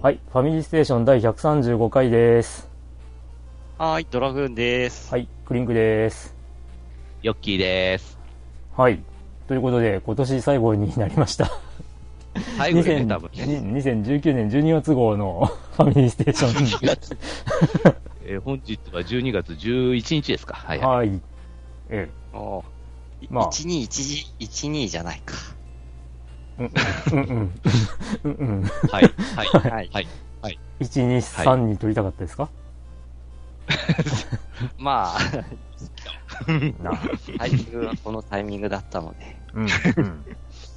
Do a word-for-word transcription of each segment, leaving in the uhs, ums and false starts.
はい、ファミリーステーションだいひゃくさんじゅうごかいです。はい、ドラグーンです。はい、クリンクです。ヨッキーです。はい、ということで今年最後になりました最後に多分にせんじゅうきゅうねんじゅうにがつ号のファミリーステーション、えー、本日はじゅうにがつじゅういちにちですか。はい、はいはい、えーおまあ、いちにいちにじゃないか。うんうんうんうんうんはいはいはいはいはいいちにさんに撮りたかったですか。まあなタイミングはこのタイミングだったのでうん、うん、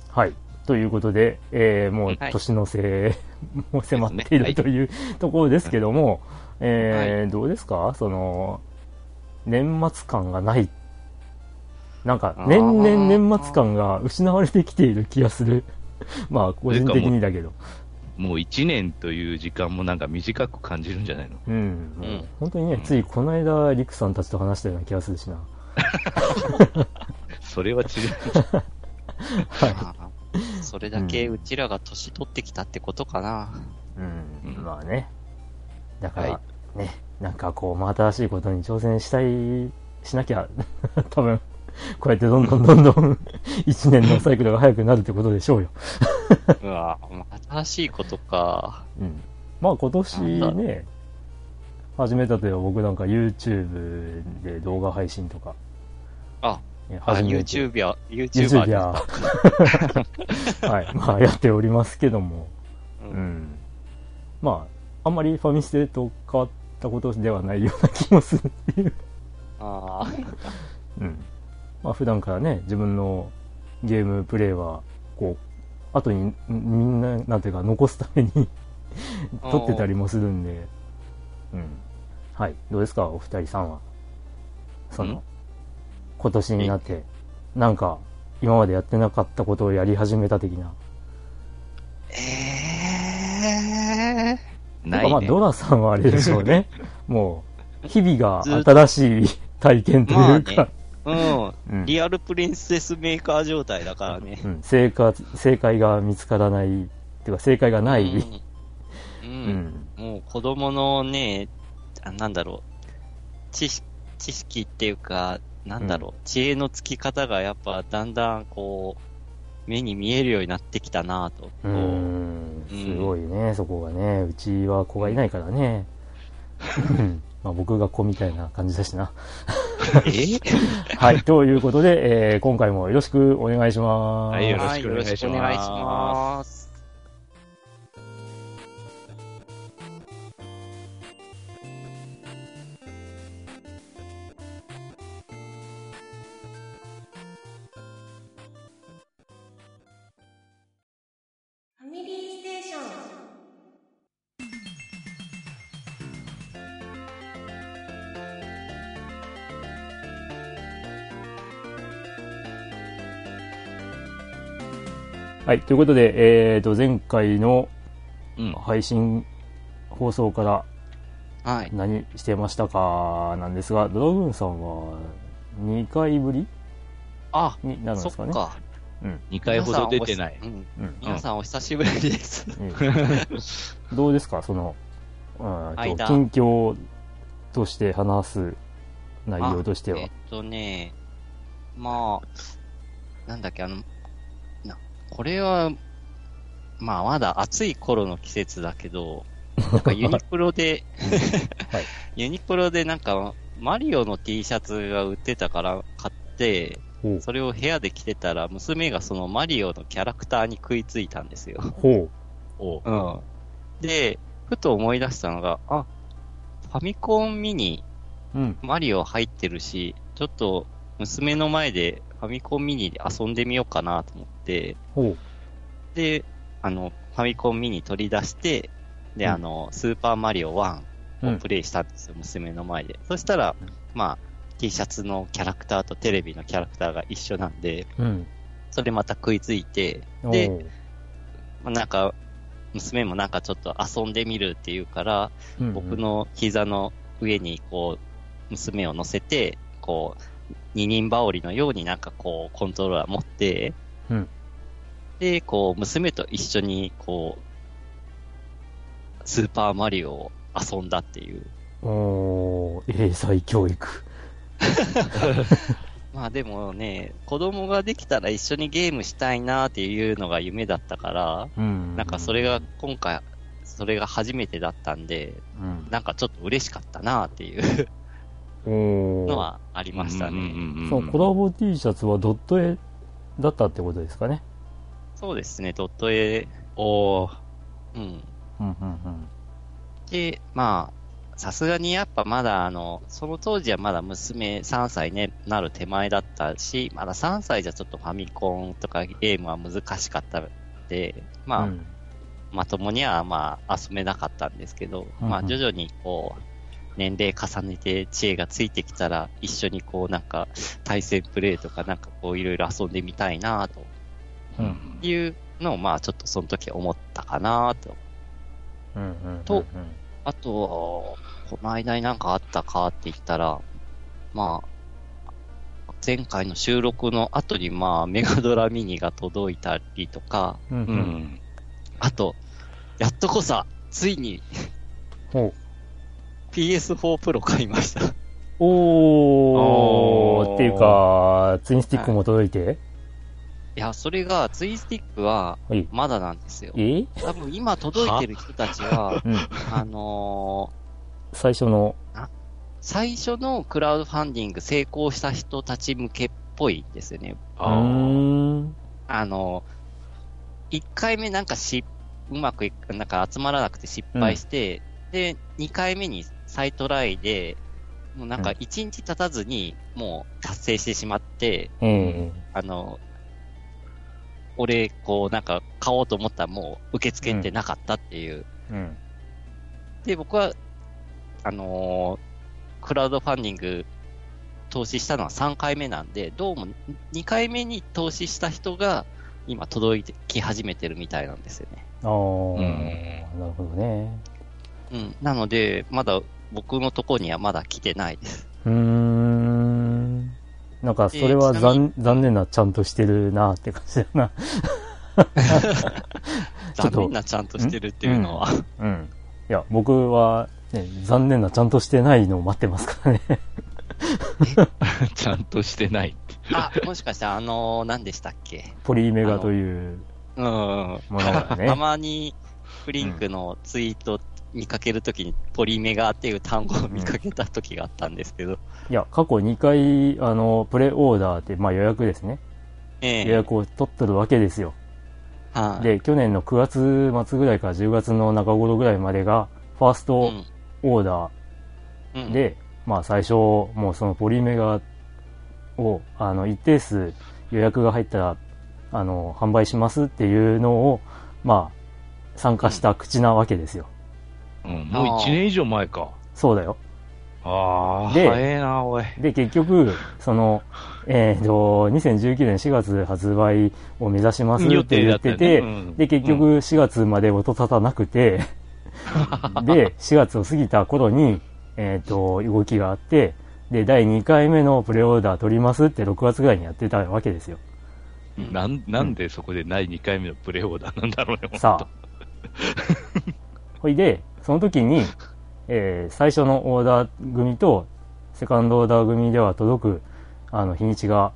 はいということで、えー、もう年のせいも迫っているというところですけども、えー、どうですかその年末感がないなんか年々年末感が失われてきている気がするまあ個人的にだけどもういちねんという時間もなんか短く感じるんじゃないの。うん、うん、本当にね、うん、ついこの間リクさんたちと話したような気がするしなそれは違う、はい、それだけうちらが年取ってきたってことかな。うん、うん、まあねだからね、はい、なんかこう真新しいことに挑戦したいしなきゃ多分こうやってどんどんどんどんいちねんのサイクルが早くなるってことでしょうようわ新しいことか、うん、まあ今年ね始めたという僕なんか YouTube で動画配信とかああ YouTuber YouTuber はいまあやっておりますけども、うんうん、まああんまりファミステと変わったことではないような気もするっていうああうんまあ、普段からね自分のゲームプレイはこう後にみんななんていうか残すために撮ってたりもするんで、うん、はいどうですかお二人さんはその今年になってなんか今までやってなかったことをやり始めた的な。えーないね。まあドラさんはあれでしょうねもう日々が新しい体験というか、まあねうん、リアルプリンセスメーカー状態だからね、うん、正解、正解が見つからないっていうか正解がない、うんうんうん、もう子供のねなんだろう 知, 知識っていうかなんだろう、うん、知恵のつき方がやっぱだんだんこう目に見えるようになってきたなとうん、うん、すごいねそこがねうちは子がいないからねまあ僕が子みたいな感じだしなえはいということで、えー、今回もよろしくお願いします。はい、よろしくお願いします。はいということで、えー、と前回の配信放送から何してましたかなんですが、はい、ドラグーンさんはにかいぶりあになるんですかね。そっか、うん、にかいほど出てない皆 さ,、うんうん、皆さんお久しぶりです、うん、どうですかその、うん、近況として話す内容としては。えっとねまあなんだっけあのこれは、まあまだ暑い頃の季節だけど、なんかユニクロで、はい、ユニクロでなんかマリオの T シャツが売ってたから買って、それを部屋で着てたら娘がそのマリオのキャラクターに食いついたんですよ。ほう。うん。で、ふと思い出したのが、あ、ファミコンミニ、うん、マリオ入ってるし、ちょっと娘の前でファミコンミニで遊んでみようかなと思って、で, であのファミコンミニ取り出してで、うん、あのスーパーマリオワンをプレイしたんですよ、うん、娘の前で。そしたら、まあ、T シャツのキャラクターとテレビのキャラクターが一緒なんで、うん、それまた食いついて、で、まあ、なんか娘もなんかちょっと遊んでみるっていうから、うんうん、僕の膝の上にこう娘を乗せてこう二人羽織のようになんかこうコントローラー持って、うん、でこう娘と一緒にこうスーパーマリオを遊んだっていう。おー、英才教育。まあでもね、子供ができたら一緒にゲームしたいなっていうのが夢だったから、うんうんうん、なんかそれが今回それが初めてだったんで、うん、なんかちょっと嬉しかったなっていうのはありましたね、うんうんうんうん、そのコラボ T シャツはドット絵だったってことですかね。そうですね、ドット絵を、うんうんうんうん、でまあさすがにやっぱまだあのその当時はまだ娘さんさいに、ね、なる手前だったし、まださんさいじゃちょっとファミコンとかゲームは難しかったので、まあうん、まともにはまあ遊べなかったんですけど、うんうん、まあ、徐々にこう年齢重ねて知恵がついてきたら一緒にこうなんか対戦プレイとかなんかこういろいろ遊んでみたいなと、うん、いうのをまあちょっとその時思ったかなと。うんうんうんうん、と、あと、この間になんかあったかって言ったら、まあ、前回の収録の後にまあ、メガドラミニが届いたりとか、うんうんうん、あと、やっとこさ、ついにピーエスフォー プロ買いました。おー、おーっていうか、ツインスティックも届いて、はい、いや、それが、ツイスティックは、まだなんですよ。え？多分今届いてる人たちは、うん、あのー、最初の、最初のクラウドファンディング成功した人たち向けっぽいんですよね。あー。あのー、いっかいめなんかし、うまくいく、なんか集まらなくて失敗して、うん、で、にかいめに再トライで、もうなんかいちにち経たずに、もう達成してしまって、うん、あのー、俺こうなんか買おうと思ったらもう受け付けてなかったっていう、うんうん、で僕はあのー、クラウドファンディング投資したのはさんかいめなんで、どうもにかいめに投資した人が今届いてき始めてるみたいなんですよね。ああ、うん、なるほどね、うん、なのでまだ僕のとこにはまだ来てないです。うーん、なんかそれは残念なちゃんとしてるなって感じだな。残念なちゃんとしてるっていうのは、うん、うん、いや僕は、ね、残念なちゃんとしてないのを待ってますからね。ちゃんとしてない。あ、もしかしたらあのー、何でしたっけ、ポリメガというものがね、うん、たまにフリンクのツイート見かけるときにポリメガっていう単語を見かけたときがあったんですけど、うん、いや過去にかいあのプレオーダーって、まあ、予約ですね、えー、予約を取ってるわけですよ。はあ、で去年のくがつ末ぐらいからじゅうがつの中頃ぐらいまでがファーストオーダーで、うんうん、まあ、最初もうそのポリメガをあの一定数予約が入ったらあの販売しますっていうのを、まあ、参加した口なわけですよ。うんうん、もういちねん以上前か。そうだよ。ああ、早えな、おい。で、結局、その、えっ、ー、と、にせんじゅうきゅうねんしがつ発売を目指しますって言ってて、ね、うん、で、結局しがつまで音立たなくて、うん、で、しがつを過ぎた頃に、えっ、ー、と、動きがあって、で、だいにかいめのプレオーダー取りますってろくがつぐらいにやってたわけですよ。なん、なんでそこでだいにかいめのプレオーダーなんだろうね、さあ。ほいで、その時に、えー、最初のオーダー組とセカンドオーダー組では届くあの日にちが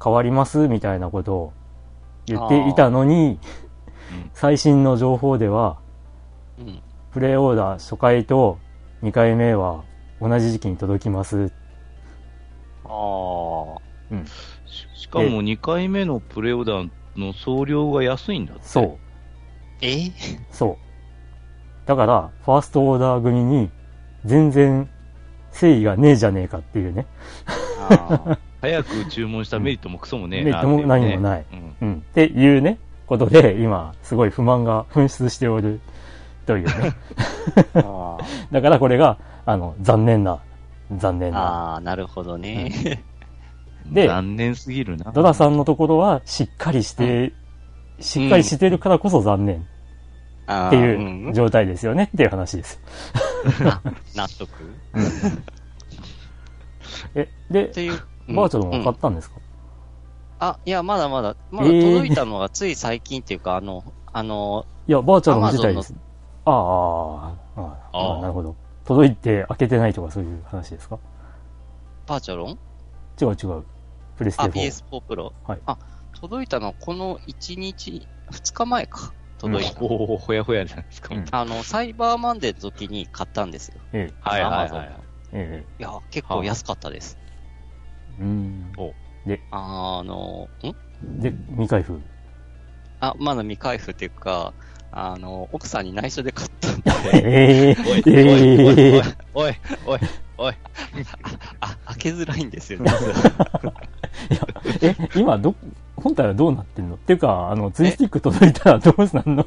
変わりますみたいなことを言っていたのに、うん、最新の情報では、うん、プレオーダー初回とにかいめは同じ時期に届きます。ああ、うん、し, しかもにかいめのプレオーダーの送料が安いんだって。そうえそうだから、ファーストオーダー組に、全然、誠意がねえじゃねえかっていうね。あ早く注文したメリットもクソもねえなって、ね、メリットも何もない、うんうん。っていうね、ことで、今、すごい不満が噴出しておるというね。だからこれが、あの、残念な残念な。ああ、なるほどね。で、残念すぎるな。ドラさんのところはしっかりして、うん、しっかりしてるからこそ残念っていう状態ですよねっていう話です。納得。え、で、バーチャルも買ったんですか？うんうん、あ、いや、まだまだ、まだ届いたのがつい最近っていうか、えー、あの、あの、いや、バーチャルの自体です。ああ、ああ、なるほど。届いて開けてないとかそういう話ですか？バーチャルン？違う違う。プレステフォー。あ、ピーエスフォー Pro。はい。あ、届いたのはこのいちにち、ふつかまえか。届いた。うん、おお、ほやほやじゃないですか。うん、あの、サイバーマンデーの時に買ったんですよ。ええ、はいはいはい。ええ、いや、結構安かったです。うーん。おで、あの、んで、未開封。あ、まだ未開封っていうか、あの、奥さんに内緒で買ったんで。えー、えー、おい、おい、おい、おい、おい、あ、開けづらいんですよね。いや、え、今ど、本体はどうなってんのっていうか、あの、ツイスティック届いたらどうすんの？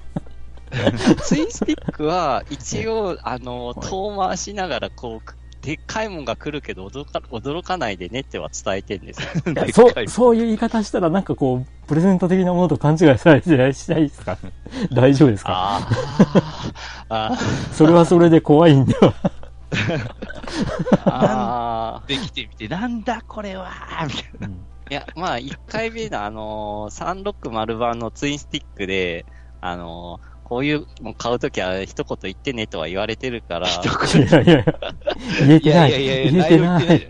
ツイスティックは、一応、あの、遠回しながら、こう、でっかいもんが来るけど驚か、驚かないでねっては伝えてるんですよ。いや、そう、そういう言い方したらなんかこう、プレゼント的なものと勘違いされてないですか？大丈夫ですか？ああ。それはそれで怖いんだよ。ああ。できてみて、なんだこれはみたいな。いや、まあ、いっかいめのあのー、さんびゃくろくじゅう番のツインスティックで、あのー、こういうもう買うときは一言言ってねとは言われてるから。一言。いやいやいや。言えてない。いやいやいや、言えてない。ない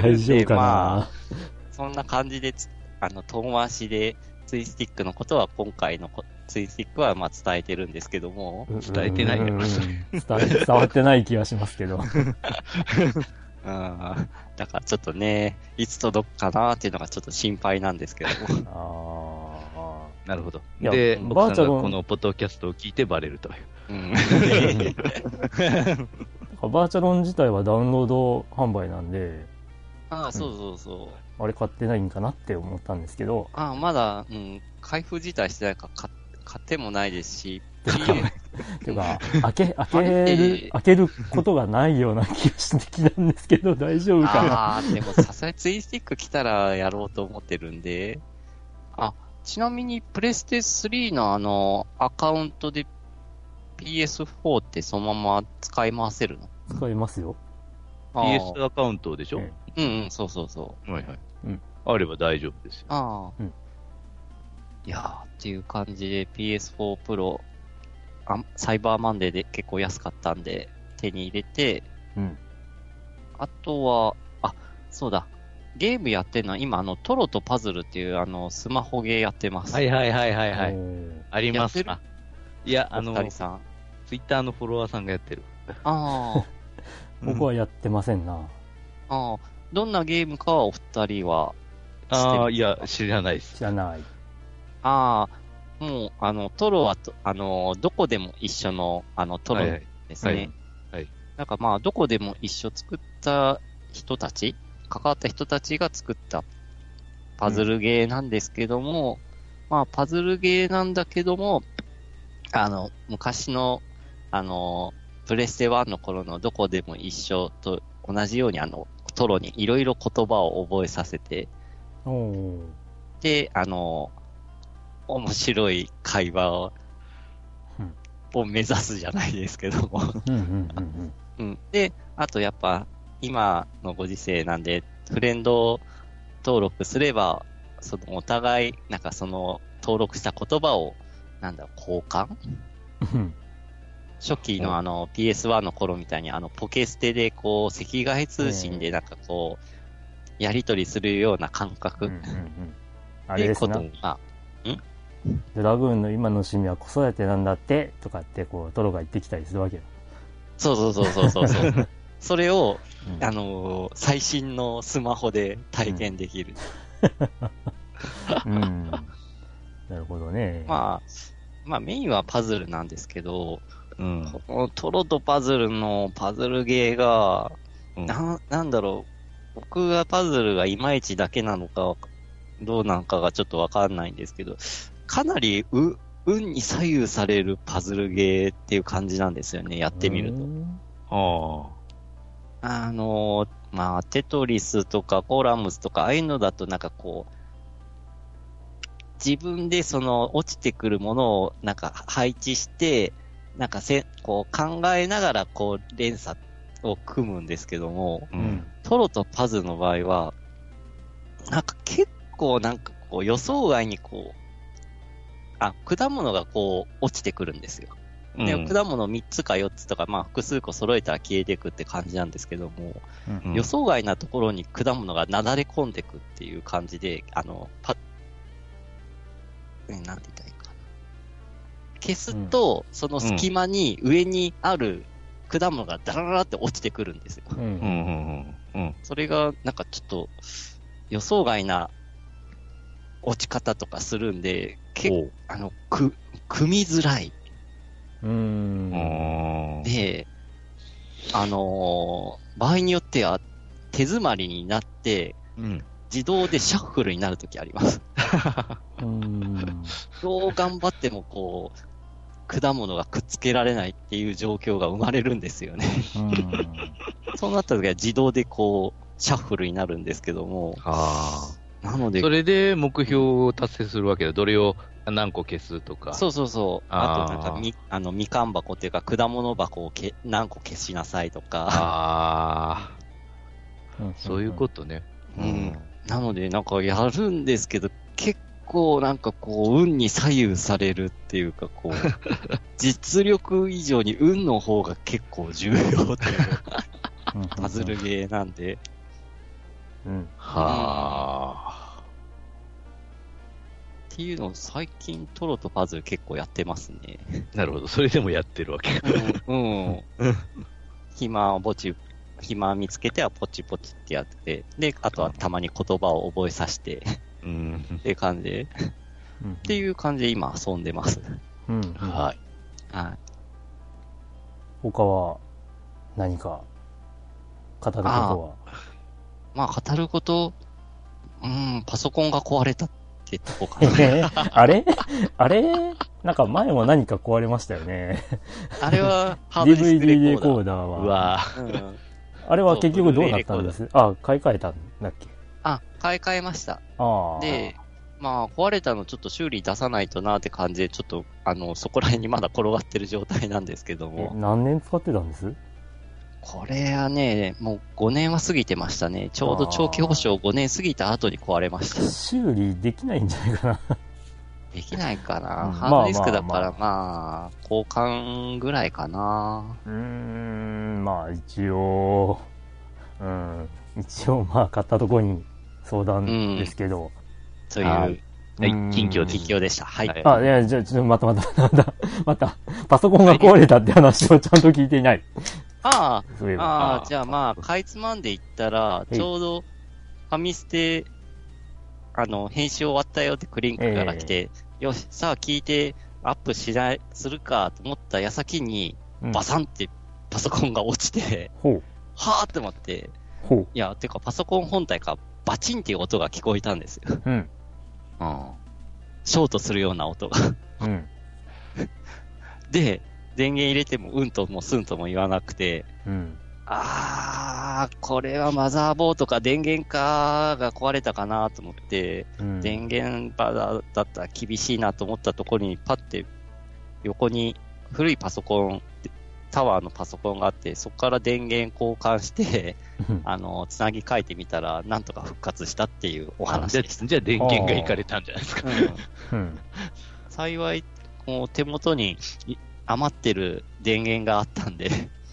大丈夫かな、まあ。そんな感じで、あの、遠回しで、ツイスティックのことは今回のツイスティックはまあ伝えてるんですけども。伝えてないよ。伝わってない気がしますけど。うん。だからちょっとね、いつ届くかなっていうのがちょっと心配なんですけども。ああ。なるほど。で、バーチャルこのポッドキャストを聞いてバレるという。うん、バーチャロン自体はダウンロード販売なんで、ああ、そうそうそう。あれ買ってないんかなって思ったんですけど、ああ、まだ、うん、開封自体してないから買ってもないですし、てか開け開ける開けることがないような気がしてきたんですけど、大丈夫かな。ああ、でもさすがにツイスティック来たらやろうと思ってるんで、あ。ちなみに、プレステスリーのあの、アカウントで ピーエスフォー ってそのまま使い回せるの？使いますよ。ピーエス アカウントでしょ？ええ、うんうん、そうそうそう。はいはい。うん、あれば大丈夫ですよ。ああ。うん、いやー、っていう感じで ピーエスフォー Pro、サイバーマンデーで結構安かったんで手に入れて、うん、あとは、あ、そうだ。ゲームやってるのは今あのトロとパズルっていうあのスマホゲーやってます。はいはいはいはいはい。ありますか。いや、あのさんツイッターのフォロワーさんがやってる。ああ。僕はやってませんな。うん、ああ。どんなゲームかはお二人は知ってる？ああ、いや知らないです。知らない。ああ、もうあのトロはあのどこでも一緒のあのトロですね。はい、はいはいはい、なんかまあどこでも一緒作った人たち。関わった人たちが作ったパズルゲーなんですけども、うん、まあパズルゲーなんだけども、あの昔のあのプレステワンの頃のどこでも一緒と同じようにあのトロにいろいろ言葉を覚えさせて、うん、であの面白い会話を、うん、を目指すじゃないですけども、であとやっぱ今のご時世なんで、フレンド登録すれば、そのお互い、なんかその登録した言葉を、なんだろう、交換初期のあの ピーエスワン の頃みたいに、あのポケステでこう、赤外通信でなんかこう、やり取りするような感覚。あれですね。ドラグーンの今の趣味は子育てなんだって、とかってこう、トロが言ってきたりするわけよ。そうそうそうそうそう。それを、うん、あのー、最新のスマホで体験できる。うんうん、なるほどね。まあ、まあメインはパズルなんですけど、うん、このトロとパズルのパズルゲーが、うん、な、なんだろう、僕がパズルがいまいちだけなのか、どうなんかがちょっとわかんないんですけど、かなりう運に左右されるパズルゲーっていう感じなんですよね、やってみると。うああのー、まあテトリスとかコラムズとかああいうのだとなんかこう自分でその落ちてくるものをなんか配置してなんかせこう考えながらこう連鎖を組むんですけども、うん、トロとパズの場合はなんか結構なんかこう予想外にこうあ果物がこう落ちてくるんですよ。で、うん、果物みっつかよっつとか、まあ、複数個揃えたら消えていくって感じなんですけども、うんうん、予想外なところに果物がなだれ込んでいくっていう感じであのパッ何て言ったらいいかな消すと、うん、その隙間に上にある果物がダララって落ちてくるんですよ、うんうんうんうん、それがなんかちょっと予想外な落ち方とかするんで結あのく組みづらい。うーんで、あのー、場合によっては手詰まりになって、うん、自動でシャッフルになるときあります。うーんどう頑張ってもこう果物がくっつけられないっていう状況が生まれるんですよね。うんそうなったときは自動でこうシャッフルになるんですけども。あなのでそれで目標を達成するわけだ。どれを何個消すとか。そうそうそう。あ, あとなんかみあのみかん箱っていうか果物箱をけ何個消しなさいとか。ああ、そういうことね。うん。うん、なのでなんかやるんですけど結構なんかこう運に左右されるっていうかこう実力以上に運の方が結構重要っていうパズルゲーなんで。うん、はあ、うん。っていうのを最近トロとパズル結構やってますね。なるほど、それでもやってるわけ。うん。うん、暇をぼち、暇見つけてはポチポチってやって、で、あとはたまに言葉を覚えさせて、うん、って感じで、うん、っていう感じで今遊んでます。うん、はい。はい。他は何か語ることは？まあ語ること、うん、パソコンが壊れたってとこかな。あれあれなんか前も何か壊れましたよね。あれはハードディスクレコーダー。ディーブイディー レコーダーは。うわぁ、うん。あれは結局どうなったんです？あ、買い替えたんだっけ？あ、買い替えました。あで、まあ壊れたのちょっと修理出さないとなって感じで、ちょっとあのそこら辺にまだ転がってる状態なんですけども。何年使ってたんです？これはね、もうごねんは過ぎてましたね。ちょうど長期保証ごねん過ぎた後に壊れました。修理できないんじゃないかな。できないかな。うん、ハードディスクだから、まあ、まあまあ、交換ぐらいかな。うーん、まあ一応、うん、一応まあ買ったとこに相談ですけど。うん、そういう。はい、近況近況でした。はい。あ、いや、じゃあ、ちょっと待って待って待って、また、パソコンが壊れたって話をちゃんと聞いていない。ああ、ああ、じゃあまあ、かいつまんでいったら、ちょうど、ファミステ、あの、編集終わったよってクリンクから来て、よし、さあ聞いて、アップしない、するかと思った矢先に、バサンってパソコンが落ちて、うん、はぁーって思って、いや、てかパソコン本体からバチンっていう音が聞こえたんですよ。うん。うん、ショートするような音が、うん。で、電源入れてもうんともすんとも言わなくて、うん、あー、これはマザーボードか電源かが壊れたかなと思って、うん、電源だったら厳しいなと思ったところにパッて横に古いパソコン、タワーのパソコンがあって、そこから電源交換して、あの、つなぎ替えてみたら、なんとか復活したっていうお話でした。じゃあ電源がいかれたんじゃないですか。うんうん、幸い、こう手元に、余ってる電源があったんで、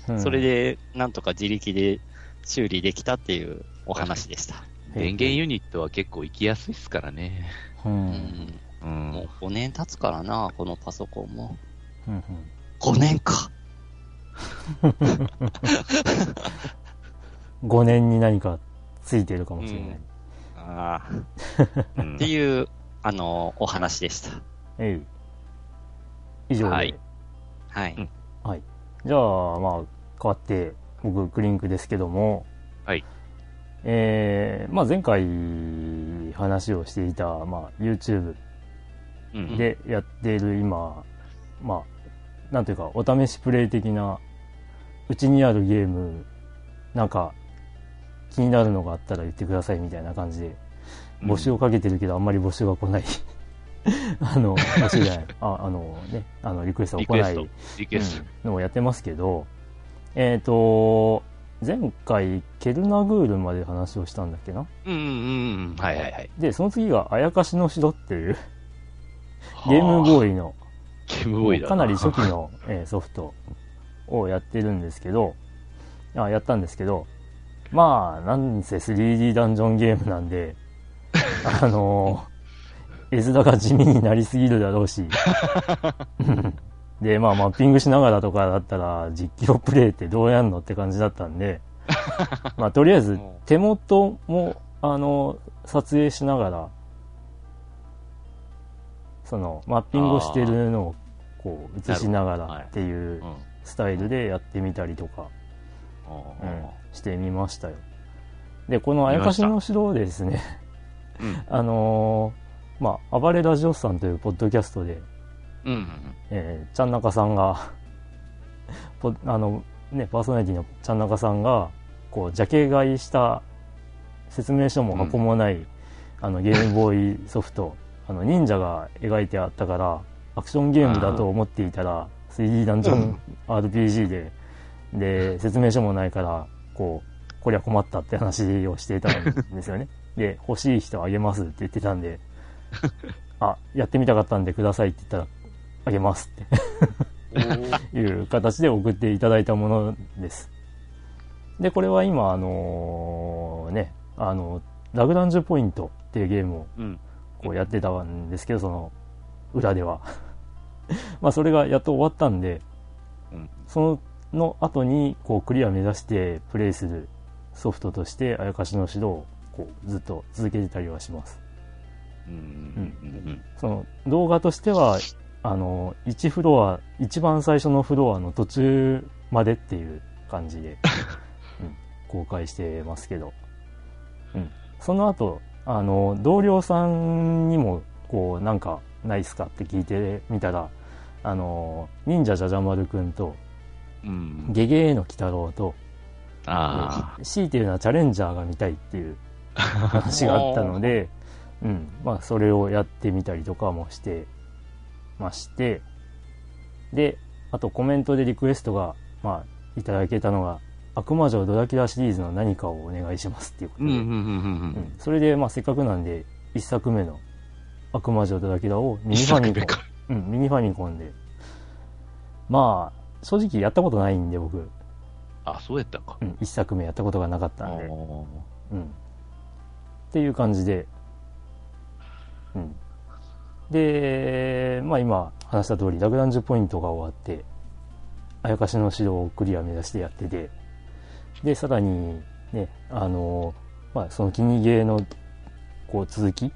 うん、それでなんとか自力で修理できたっていうお話でした。電源ユニットは結構行きやすいですからね。うんうん、もうごねん経つからな、このパソコンも。うんうん、ごねんか。ごねんに何かついてるかもしれない。うん、ああ。っていう、あの、お話でした。えい。以上で。はいはい、うんはい、じゃあ、まあ、変わって僕クリンクですけども、はいえーまあ、前回話をしていた、まあ、YouTube でやっている今、うんまあ、なんていうかお試しプレイ的なうちにあるゲームなんか気になるのがあったら言ってくださいみたいな感じで募集をかけてるけど、うん、あんまり募集が来ないあのじゃないああのねあのリクエストが来ないのをやってますけど、えっ、ー、と前回ケルナグールまで話をしたんだっけな。うんうんうん、はいはいはい。でその次があやかしの城っていうゲームボーイのゲームボーイだかなり初期のソフトをやってるんですけど、あやったんですけど、まあなんせ スリーディー ダンジョンゲームなんで、あの絵面が地味になりすぎるだろうしで、まあ、マッピングしながらとかだったら実況プレイってどうやんのって感じだったんでまあとりあえず手元もあの撮影しながらそのマッピングをしてるのをこう映しながらっていうスタイルでやってみたりとか、うんうん、してみましたよ。でこのあやかしの城ですねあのー、まあ暴れラジオさんというポッドキャストでうんうんうんえー、ちゃんなかさんがポあの、ね、パーソナリティのちゃんなかさんがこうジャケ買いした説明書も箱もない、うん、あのゲームボーイソフトあの忍者が描いてあったからアクションゲームだと思っていたら スリーディー ダンジョン アールピージー で、うん、で説明書もないからこうこりゃ困ったって話をしていたんですよねで欲しい人あげますって言ってたんであやってみたかったんでくださいって言ったらあげますっていう形で送っていただいたものです。で、これは今、あのー、ね、あの、ラグランジュポイントっていうゲームをこうやってたんですけど、その裏では。まあ、それがやっと終わったんで、その後にこうクリア目指してプレイするソフトとして、あやかしの指導をこうずっと続けてたりはします。うんうん、その動画としては、あのいちフロア一番最初のフロアの途中までっていう感じで、うん、公開してますけど、うん、その後あの同僚さんにもこうなんかないっすかって聞いてみたらあの忍者じゃじゃ丸くんと、うん、ゲゲーの鬼太郎とあ強いて言うのはチャレンジャーが見たいっていう話があったので、うんまあ、それをやってみたりとかもしてましてであとコメントでリクエストが、まあ、いただけたのが悪魔城ドラキュラシリーズの何かをお願いしますっていうことで、うんうんうん、それで、まあ、せっかくなんでいっさくめの悪魔城ドラキュラをミニファミコン、うん、ミニファミコンでまあ正直やったことないんで僕あそうやったか、うん、いっさくめやったことがなかったんで、うん、っていう感じでうんで、まあ、今話した通りラグランジュポイントが終わってあやかしの城をクリア目指してやっててでさらに、ねあのまあ、その気にゲーのこう続き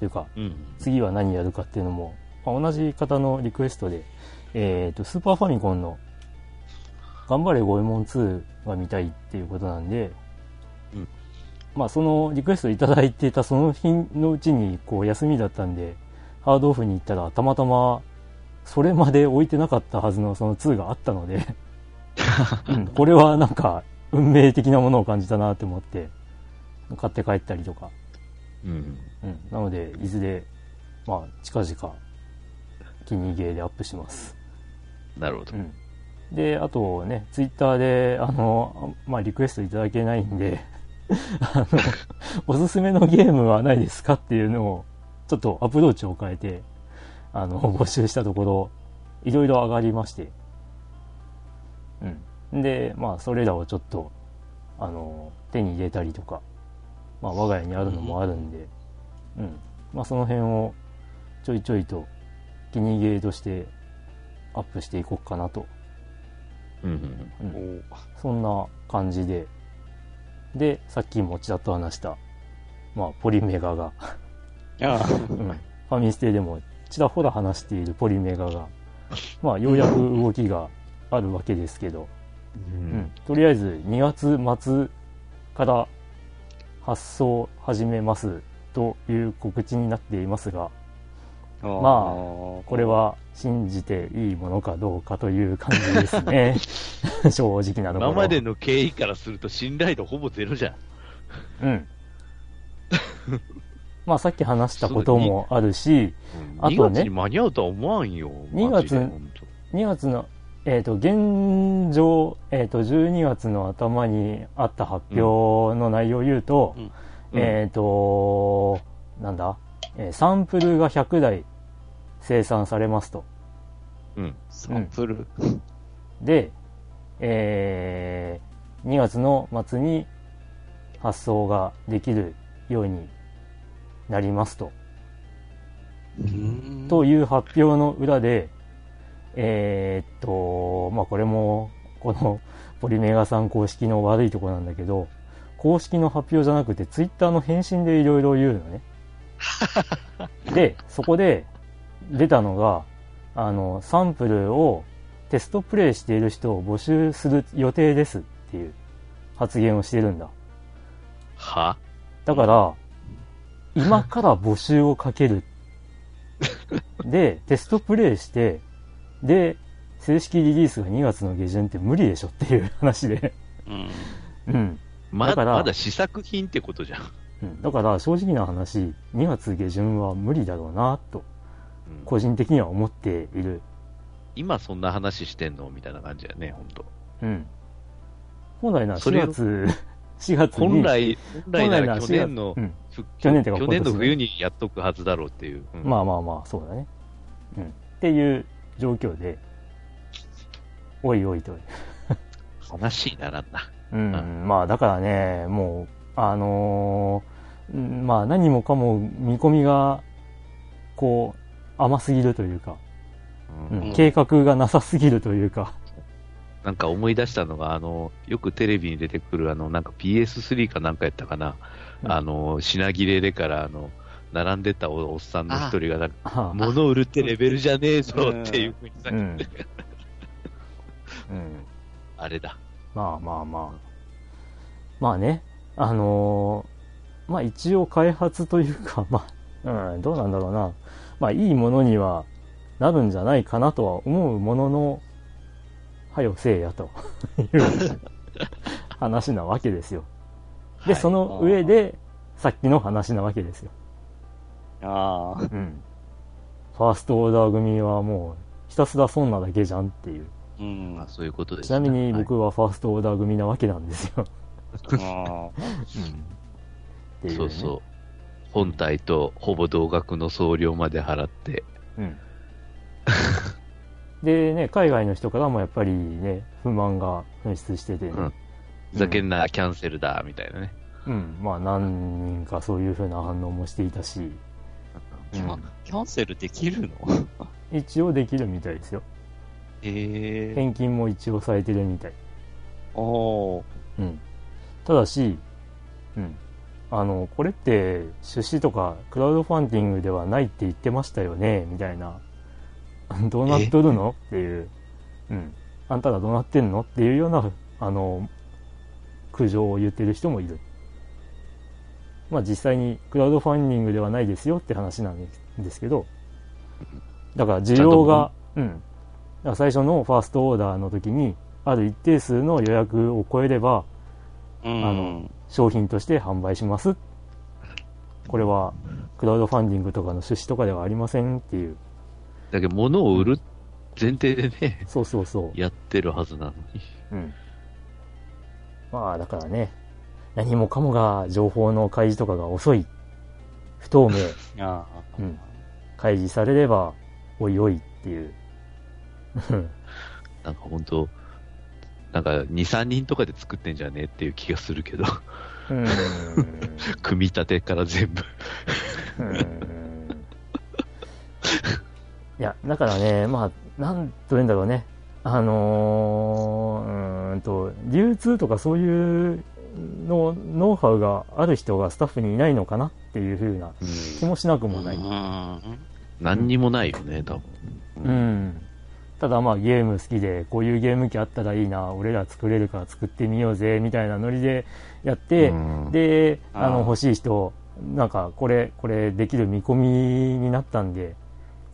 というか、うん、次は何やるかっていうのも、まあ、同じ方のリクエストで、えー、とスーパーファミコンの頑張れゴエモンツーが見たいっていうことなんで、うんまあ、そのリクエストいただいてたその日のうちにこう休みだったんでハードオフに行ったらたまたまそれまで置いてなかったはずのそのツーがあったので、うん、これはなんか運命的なものを感じたなと思って買って帰ったりとか、うんうん、なのでいずれ、まあ、近々気にゲーでアップします。なるほど、うん、であとねツイッターであの、まあ、リクエストいただけないんであのおすすめのゲームはないですかっていうのをちょっとアプローチを変えてあの募集したところいろいろ上がりまして、うん、でまあそれらをちょっとあの手に入れたりとか、まあ、我が家にあるのもあるんで、うんまあ、その辺をちょいちょいと気に入りとしてアップしていこうかなと、うんうん、そんな感じででさっきもちらっと話した、まあ、ポリメガがああうん、ファミステでもちらほら話しているポリメガが、まあ、ようやく動きがあるわけですけど、うんうん、とりあえずにがつまつから発送始めますという告知になっていますが、まあこれは信じていいものかどうかという感じですね正直なところ今までの経緯からすると信頼度ほぼゼロじゃん。うんまあさっき話したこともあるし、あとねにがつに間に合うとは思わんよ。にがつにがつの、えー、と現状、えー、とじゅうにがつの頭にあった発表の内容を言うと、うんうん、えっ、ー、となんだ、サンプルがひゃくだい生産されますと。うん、サンプル、うん、で、えー、にがつの末に発送ができるようになりますと。うんという発表の裏で、えー、っとまあこれもこのポリメガさん公式の悪いところなんだけど、公式の発表じゃなくてツイッターの返信でいろいろ言うのねでそこで出たのが、あのサンプルをテストプレイしている人を募集する予定ですっていう発言をしてるんだ。は？だから今から募集をかけるでテストプレイしてで正式リリースがにがつの下旬って無理でしょっていう話でうん、うん、まだまだ試作品ってことじゃん。うん、だから正直な話にがつ下旬は無理だろうなと個人的には思っている、うん、今そんな話してんのみたいな感じだね本当。うん本来ならしがつしがつに本来本来なら去年の、うん、去年去年の冬にやっとくはずだろうっていう、うん、まあまあまあそうだね、うん、っていう状況でおいおいと悲しいならんな、うんうん、まあだからねもうあのー、まあ何もかも見込みがこう甘すぎるというか、うんうん、計画がなさすぎるというか。なんか思い出したのがあのよくテレビに出てくるあのなんか ピーエススリー かなんかやったかな、うん、あの品切れでからあの並んでた お, おっさんの一人がなんか物売るってレベルじゃねえぞっていうふうにさ、うんうんうん、あれだまあまあまあまあねあのー、まあ一応開発というかまあ、うん、どうなんだろうなまあいいものにはなるんじゃないかなとは思うもののはよせえやという話なわけですよ。で、はい、その上でさっきの話なわけですよ。ああ、うん、ファーストオーダー組はもうひたすらそんなだけじゃんっていう、うんまあ、そういうことですね。ちなみに僕はファーストオーダー組なわけなんですよあうんね、そうそう本体とほぼ同額の送料まで払って、うん、でね海外の人からもやっぱりね不満が噴出してて、ねうん、ふざけんな、うん、キャンセルだみたいなね、うん、まあ何人かそういう風な反応もしていたし、うん、キャンセルできるの一応できるみたいですよ。えー、返金も一応されてるみたい。ああうんただし、うん、あのこれって出資とかクラウドファンディングではないって言ってましたよねみたいなどうなっとるのっていう、うん、あんたらどうなってんのっていうようなあの苦情を言ってる人もいる。まあ実際にクラウドファンディングではないですよって話なんですけど、だから需要が、うん、最初のファーストオーダーの時にある一定数の予約を超えればあの商品として販売します、これはクラウドファンディングとかの出資とかではありませんっていう。だけど物を売る前提でね、そうそうそうやってるはずなのに、うん、まあだからね何もかもが情報の開示とかが遅い不透明あ、うん、開示されればおいおいっていうなんか本当なんか にさんにんとかで作ってんじゃねえっていう気がするけどうん組み立てから全部うんいやだからねまあなんというんだろうねあのー、うーんと流通とかそういうのノウハウがある人がスタッフにいないのかなっていう風な気もしなくもない。うん何にもないよね多分うん、うんただまあゲーム好きでこういうゲーム機あったらいいな俺ら作れるから作ってみようぜみたいなノリでやって、うん、であの欲しい人なんかこれこれできる見込みになったんで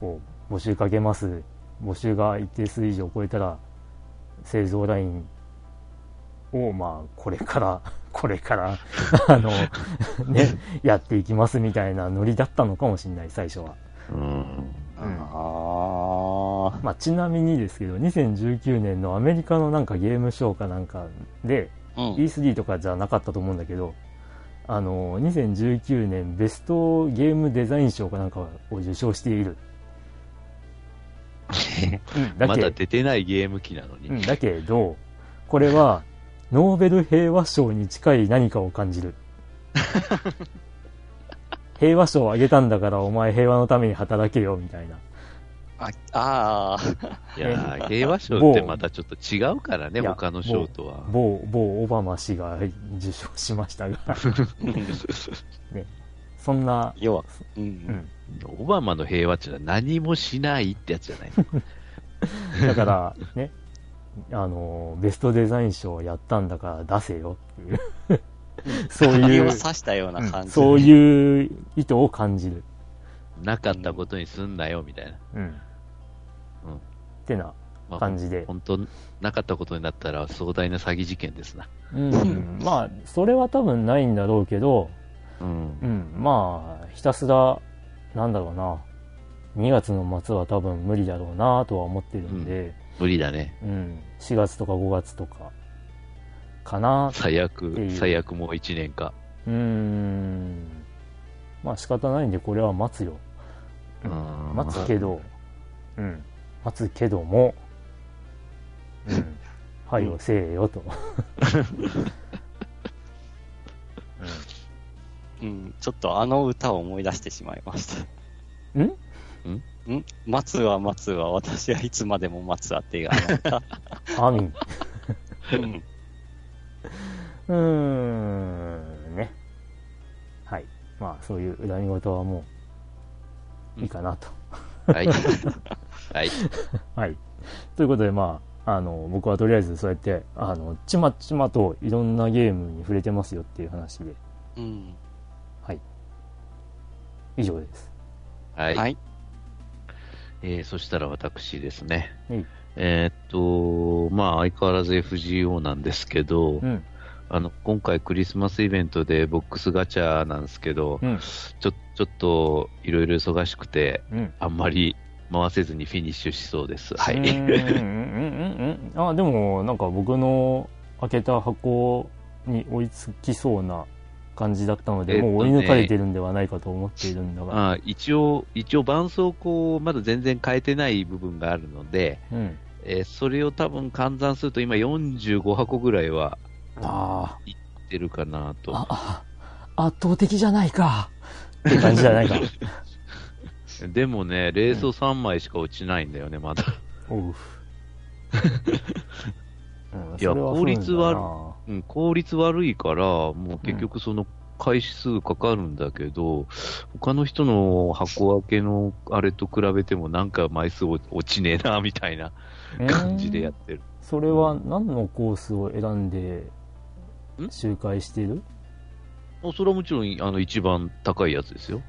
こう募集かけます、募集が一定数以上超えたら製造ラインをまあこれからこれからあのねやっていきますみたいなノリだったのかもしれない最初は。うん、あ、まあ、ちなみにですけどにせんじゅうきゅうねんのアメリカのなんかゲームショーかなんかで、うん、イースリー とかじゃなかったと思うんだけど、あのにせんじゅうきゅうねんベストゲームデザイン賞かなんかを受賞しているだまだ出てないゲーム機なのに、うん、だけどこれはノーベル平和賞に近い何かを感じる平和賞をあげたんだからお前平和のために働けよみたいな。ああいや平和賞ってまたちょっと違うからね他の賞とは。某某オバマ氏が受賞しましたが、ね、そんな要は、うんうん、オバマの平和ってのは何もしないってやつじゃないだからねあのベストデザイン賞をやったんだから出せよっていうそういう刺したような感じ、そういう意図を感じる。なかったことにすんなよみたいな。うん。うん。ってな感じで。まあ、本当なかったことになったら壮大な詐欺事件ですな。うん。まあそれは多分ないんだろうけど。うん。うん。まあひたすらなんだろうな。にがつの末は多分無理だろうなとは思ってるんで。うん、無理だね。うん。しがつとかごがつとか。かなっていう。最悪、最悪もういちねんか。うーん。まあ仕方ないんでこれは待つよ。うん、待つけど、うん、待つけども、うん、はいをせえよと、うんうん。ちょっとあの歌を思い出してしまいました。ん？ん？ん？待つは待つは私はいつまでも待つあっていうあの歌。アミン。うーんね、はい、まあそういう恨み事はもういいかなと、うん、はいはい、はい、ということで、まああの僕はとりあえずそうやってあのちまちまといろんなゲームに触れてますよっていう話で、うん、はい、以上です。はい、はい、えー、そしたら私ですね、はい、えー、っとまあ相変わらず エフジーオー なんですけど、うん、あの今回クリスマスイベントでボックスガチャなんですけど、うん、ちょ、ちょっといろいろ忙しくて、うん、あんまり回せずにフィニッシュしそうです。はい。うんうんうんうん、あ、でもなんか僕の開けた箱に追いつきそうな感じだったので、えっとね、もう追い抜かれてるんではないかと思っているんだが、あ、一応一応絆創膏をまだ全然変えてない部分があるので、うん、えー、それを多分換算すると今よんじゅうごはこぐらいは。ああ、いってるかなと。ああ、圧倒的じゃないかって感じじゃないかでもね、レースをさんまいしか落ちないんだよね、まだおういや、効率は、うん、効率悪いからもう結局その回数かかるんだけど、うん、他の人の箱開けのあれと比べてもなんか枚数落ちねえなみたいな感じでやってる、えーそれは何のコースを選んで周回している？それはもちろんあの一番高いやつですよ。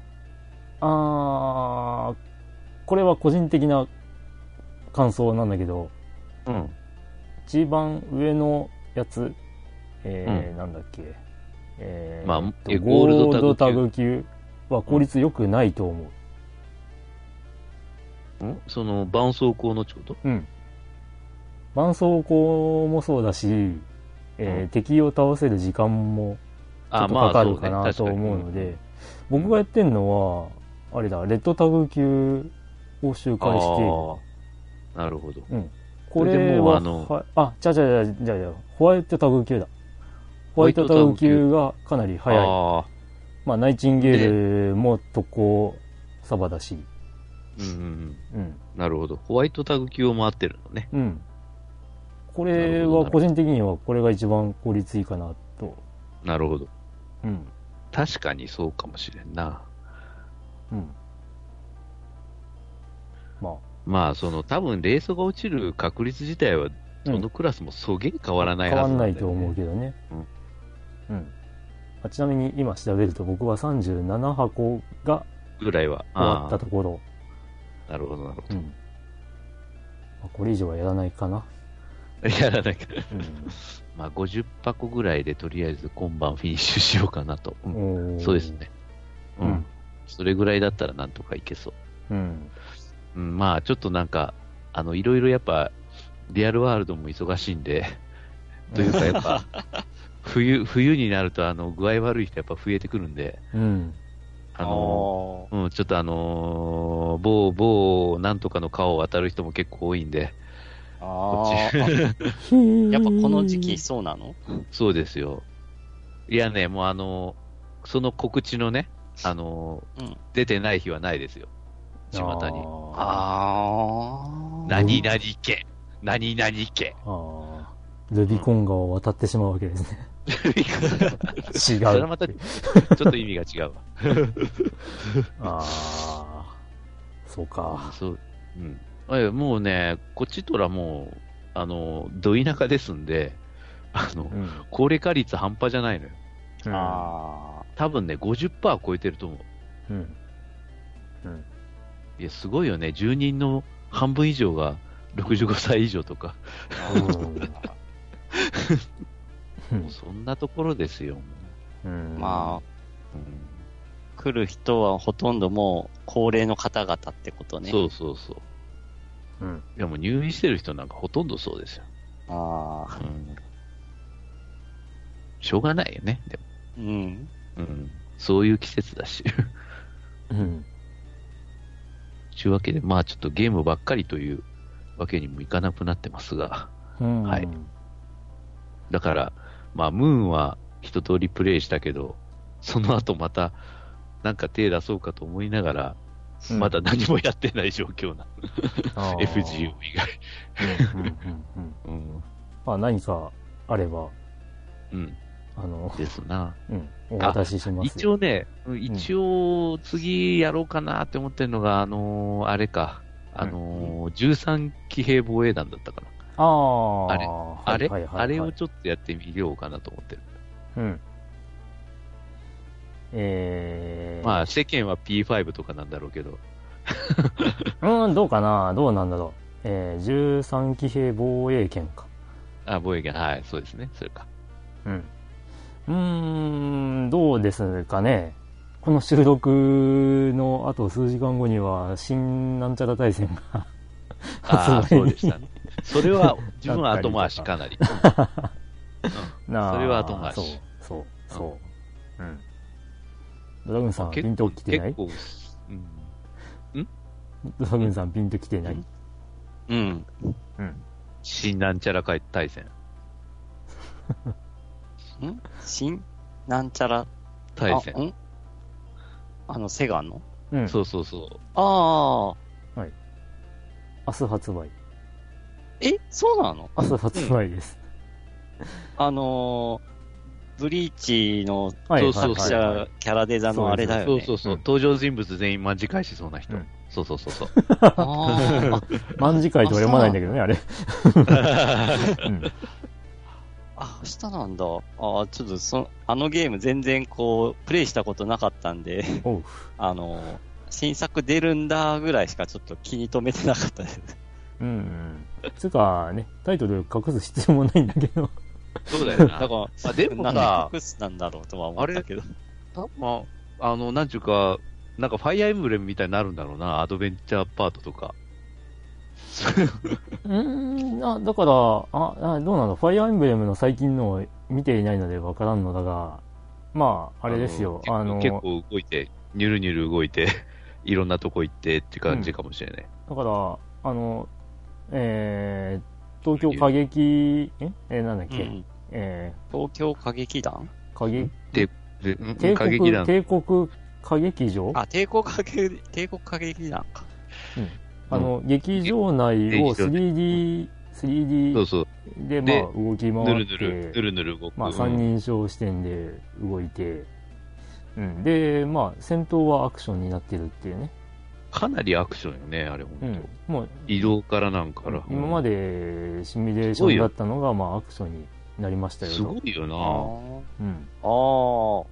あー、これは個人的な感想なんだけど、うん、一番上のやつ、えーうん、なんだっけ、えーまあ、ゴールドタグ級は効率良くないと思う、うん、その絆創膏のちょうど、うん、絆創膏もそうだし、えーうん、敵を倒せる時間もちょっとかかるかなと思うので、うん、僕がやってるのはあれだ、レッドタグ級を周回している。あ、なるほど、うん、これは、あ、じゃあじゃあじゃあじゃあホワイトタグ級だ。ホワイトタグ級がかなり早い。あ、まあ、ナイチンゲールも特攻サバだし、うんうんうん、なるほど、ホワイトタグ級を回ってるのね、うん、これは個人的にはこれが一番効率いいかなと。なるほど、うん、確かにそうかもしれんな、うん、まあ、まあ、その多分レースが落ちる確率自体はどのクラスもそげに変わらないはずなんだよね、変わらないと思うけどね、うん、うん、あ、ちなみに今調べると僕はさんじゅうななはこがぐらいは終わったところ、なるほどなるほど、うん、まあ、これ以上はやらないかなやらないか、うん、まあごじゅっぱこぐらいでとりあえず今晩フィニッシュしようかなと、うん、そうですね、うん、うん、それぐらいだったらなんとかいけそう、うんうん、まあちょっとなんかあのいろいろやっぱリアルワールドも忙しいんでというかやっぱ冬, 冬になるとあの具合悪い人やっぱ増えてくるんで、うんあのーうん、ちょっとあのー、某某なんとかの川を渡る人も結構多いんで、あこっちやっぱこの時期そうなの？そうですよ。いやね、もうあのー、その告知のね、あのーうん、出てない日はないですよ、巷に。ああ、何々家、何々家。あルビコン川を渡ってしまうわけですね。違う。それはまたちょっと意味が違うわ。ああ、そうか。そう、うん。えもうね、こっちとらもうあのど田舎ですんで、あの、うん、高齢化率半端じゃないのよ。うん、ああ、多分ね ごじゅっパーセント 超えてると思う。うん。うん。いやすごいよね。住人の半分以上がろくじゅうごさい以上とか。もうそんなところですよ。うん、まあ、うん、来る人はほとんどもう高齢の方々ってことね。そうそうそう。うん、いやもう入院してる人なんかほとんどそうですよ。ああ、うん。しょうがないよね。でも。うん。うん。そういう季節だし。うん。というわけでまあちょっとゲームばっかりというわけにもいかなくなってますが、うん、はい。だから。まあ、ムーンは一通りプレイしたけど、その後またなんか手出そうかと思いながら、うん、まだ何もやってない状況なの。エフジーオー 以外。まあ何かあれば、うん、あのですな、うん、お渡しします。一応ね、一応次やろうかなって思ってるのが、あのー、あれか、あのー、じゅうさんきへい防衛団だったかな。あ, あれ、はい、あれ、はいはい、あれをちょっとやってみようかなと思ってる。うん。えー。まあ、世間は ピーファイブ とかなんだろうけど。うん、どうかな、どうなんだろう。えー、じゅうさんきへい防衛圏か。あ、防衛圏、はい、そうですね、それか。うん。うーん、どうですかね。この収録のあと数時間後には、新なんちゃら大戦が発売。あ、そうでしたね。それは自分は後回しかなり。うん、なそれは後回し。そうそうそう。うん。ドラグンさんピンときてない？結構、うん。ん？ドラグンさんピンときてない？うん。うん。新なんちゃら会対戦。ん？新なんちゃら対戦。あ、ん？あのセガの？うん。そうそうそう。ああ。はい。明日発売。え、そうなの？朝発売です。うん、あのー、ブリーチの創作者キャラデザのあれだよね。そうそうそう、うん、登場人物全員卍解しそうな人。うん、そうそうそうそう。あ卍解とは読まないんだけどね、あれ。うん、あ、明日なんだ。あ、ちょっとそあのゲーム全然こうプレイしたことなかったんで、あのー、新作出るんだぐらいしかちょっと気に留めてなかったです。うんうん、つうかね、タイトル隠す必要もないんだけど。そうだよな。だから、でもさ、隠すなんだろうとは思ったけど。あまあ、あの、なんちゅうか、なんかファイアーエンブレムみたいになるんだろうな、アドベンチャーパートとか。うーん、あ、だから、あ、あどうなの、ファイアーエンブレムの最近のを見ていないのでわからんのだが、まあ、あれですよ。あの、結構、あの結構動いて、ニュルニュル動いて、いろんなとこ行ってって感じかもしれない。うん、だから、あの、えー、東京歌劇ええー、なんだっけ、うんえー、東京歌劇団歌劇で帝国帝国歌劇場あ帝国歌劇帝国歌劇団か、うん、あの、うん、劇場内を スリーディー スリーディー そうそうでまあ動き回ってぬるぬるぬるぬる動くまあ三人称視点で動いて、うん、でまあ戦闘はアクションになってるっていうね。かなりアクションよね、あれ本当、うん、もう移動からなんから今までシミュレーションだったのが、まあ、アクションになりましたよ。すごいよなあ、うん、あ、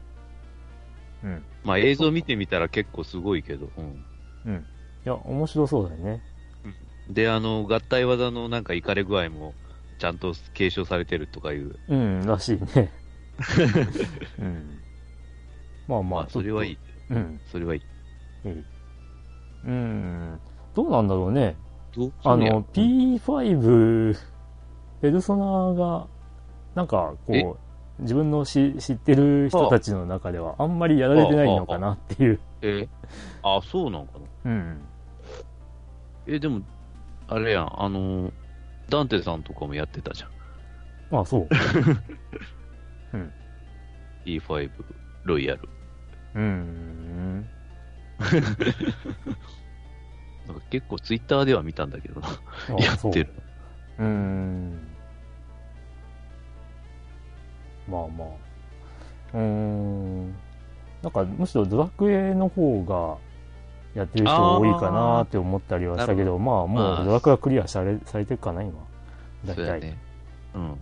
うん、まあ映像見てみたら結構すごいけど、うん、うん、いや面白そうだよね。であの合体技のなんかイカれ具合もちゃんと継承されてるとかいううんらしいね、うん、まあまあそれはいい、うん、それはいい、うん、うん、どうなんだろうね。どうあの ピーファイブ ペルソナがなんかこう自分のし知ってる人たちの中ではあんまりやられてないのかなっていう。えあそうなのかな。うんえでもあれやんあのダンテさんとかもやってたじゃん。あそう、うん、イーファイブ ロイヤルうーんなんか結構ツイッターでは見たんだけどなやってる。うーんまあまあうーんなんかむしろドラクエの方がやってる人が多いかなって思ったりはしたけど、まあもうドラクエはクリアされ、されてるかな今大体。そうだね。うん。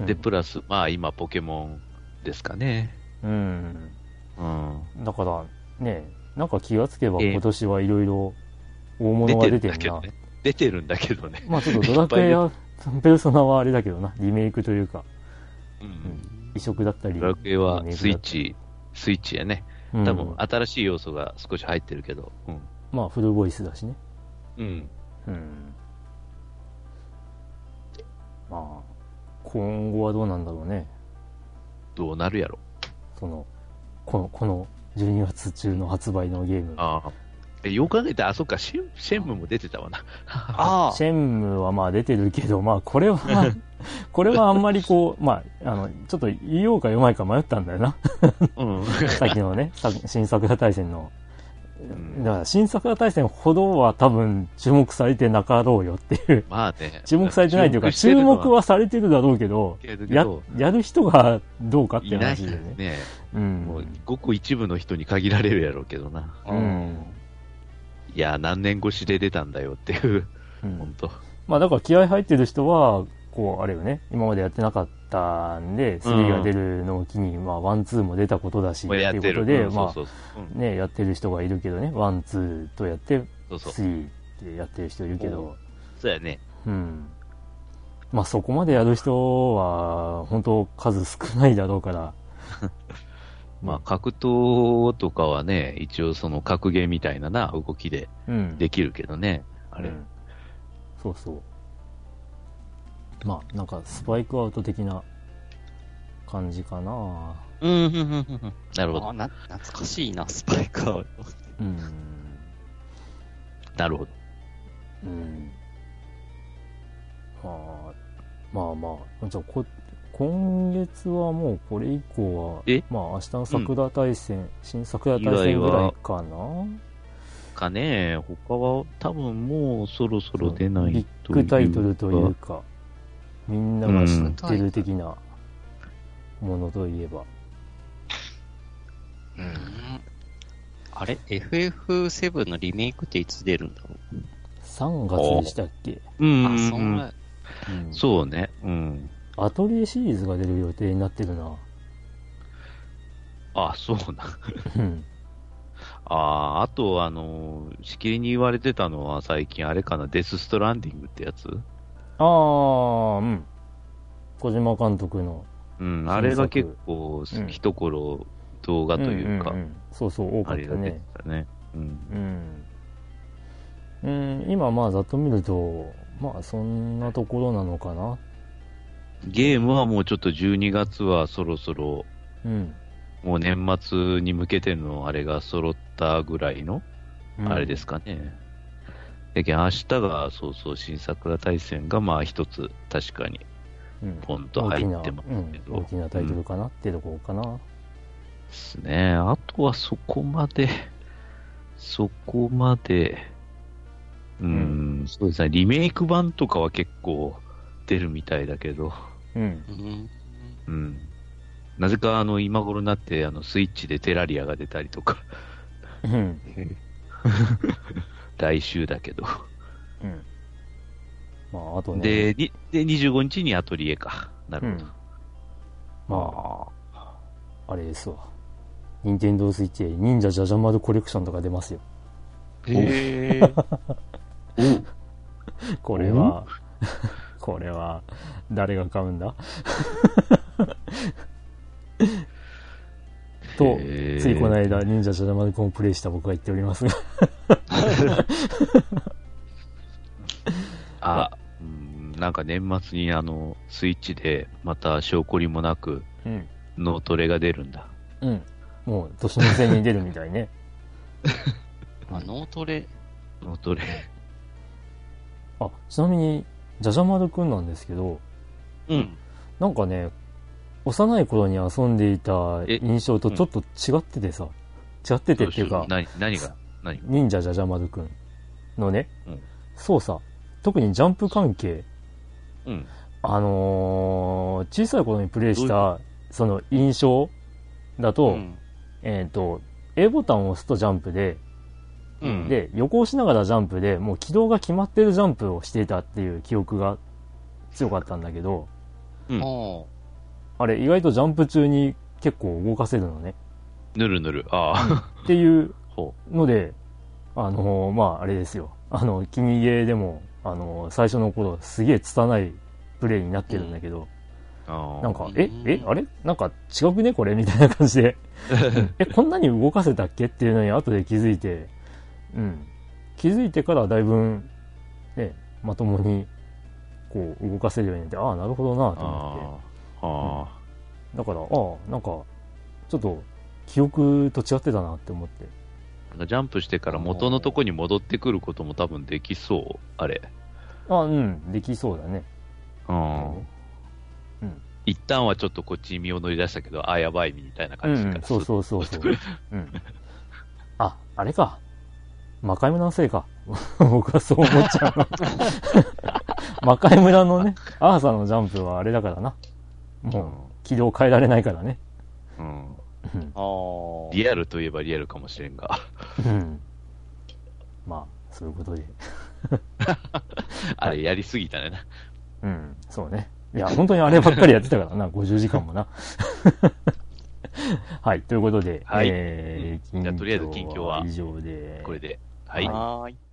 うん、でプラスまあ今ポケモンですかね。うん。うん。だからね、なんか気がつけば今年はいろいろ大物が出てるな、えー出てるんだけどね。出てるんだけどね。まあちょっとドラクエやペルソナはあれだけどな、リメイクというか、うんうん、移植だったり。ドラクエはスイッチ、スイッチやね。多分新しい要素が少し入ってるけど、うん、まあフルボイスだしね。うん、うん、まあ今後はどうなんだろうね。どうなるやろ。そのこのこのじゅうにがつ中の発売のゲーム。ああ。えよく考えたらあそっかシェンシェンムも出てたわな。あシェンムはまあ出てるけどまあこれはこれはあんまりこうまああのちょっと言おうか言わないか迷ったんだよな、うん、さっきのね新作屋大戦のだから新作屋大戦ほどは多分注目されてなかろうよっていうまあね注目されてないというか注目はされてるだろうけど や, やる人がどうかって話でね。いないね、うん、もうごく一部の人に限られるやろうけどな。うん。いや何年越しで出たんだよっていう、うん、本当。まあだから気合い入ってる人はこうあれよね今までやってなかったんでスリーが出るのを機に、うん、まあワンツーも出たことだしっていうことで、うん、まあそうそうそう、うん、ねやってる人がいるけどねワンツーとやってスリーってやってる人いるけどそうそう、そうやねうんまあそこまでやる人は本当数少ないだろうからまあ、格闘とかはね一応その格ゲーみたいなな動きでできるけどね、うん、あれ、うん、そうそうまあなんかスパイクアウト的な感じかな。うんうんうんうんなるほどな懐かしいなスパイクアウトうんなるほどうんはあまあまあじゃあこ今月はもうこれ以降はまあ明日の桜大戦、うん、新桜大戦ぐらいかなかね他は多分もうそろそろ出ないビッグタイトルというかみんなが知ってる的なものといえば、うん、あれ エフエフセブン のリメイクっていつ出るんだろうさんがつでしたっけ。うんあそんな、うん、そうねうんアトリエシリーズが出る予定になってるな。あ、そうな。うん。あ、あとあのー、しきりに言われてたのは最近あれかなデスストランディングってやつ。ああ、うん。小島監督の。うん、あれが結構一頃動画というか、うんうんうんうん、そうそう多かったね。あれが出てたね。うん。うん。うん、今まあざっと見るとまあそんなところなのかな。ゲームはもうちょっとじゅうにがつはそろそろ、うん、もう年末に向けてのあれが揃ったぐらいの、うん、あれですかね。だけど明日がそうそう新桜大戦がまあ一つ確かにポンと入ってますけど、うん 大きな、うん、大きなタイトルかな、うん、ってとこかなですね。あとはそこまでそこまでうん、うん、そうですねリメイク版とかは結構出るみたいだけどうん、うん、なぜかあの今頃になってあのスイッチでテラリアが出たりとか、うん、来週だけど、うんまああとね、で、に、でにじゅうごにちにアトリエかなるほど、うん、まああれですわ Nintendo Switch 忍者じゃじゃ丸コレクションとか出ますよ。へーこれはこれは誰が買うんだと、ついこの間忍者シャラマルコンをプレイした僕は言っておりますがあ、なんか年末にあのスイッチでまた証拠りもなく脳トレが出るんだ。うん、もう年の瀬に出るみたいねまあ、脳トレ脳トレあ、ちなみにじゃじゃ丸くんなんですけど、うん、なんかね幼い頃に遊んでいた印象とちょっと違っててさ、うん、違っててっていうか何何が何忍者じゃじゃ丸くんのね、うん、操作特にジャンプ関係、うん、あのー、小さい頃にプレイしたその印象だと、うん、えっと A ボタンを押すとジャンプで、うん、で横押しながらジャンプでもう軌道が決まってるジャンプをしていたっていう記憶が強かったんだけど、うん、あれ意外とジャンプ中に結構動かせるのね。ぬるぬるあっていうのであのー、まああれですよ、あの気に入りでもあのー、最初の頃すげえ拙いプレイになってるんだけど、うん、なんかええあれなんか違くねこれみたいな感じでえこんなに動かせたっけっていうのに後で気づいて、うん、気づいてからだいぶ、ね、まともにこう動かせるようになって、ああなるほどなと思って、ああ、うん、だからああなんかちょっと記憶と違ってたなって思って、ジャンプしてから元のとこに戻ってくることも多分できそうあれあうんできそうだね。ああうん、一旦はちょっとこっちに身を乗り出したけど、あやばいみたいな感じから、うん、そうそうそうそう、うん、ああれか魔界村のせいか僕はそう思っちゃう魔界村のねアーサーのジャンプはあれだからな、もう軌道変えられないからね、うん、うん、リアルといえばリアルかもしれんがうんまあそういうことであれやりすぎたねなうんそうね、いや本当にあればっかりやってたからなごじゅうじかんもなはいということで、はい、えー、じゃあとりあえず近況は以上でこれではい。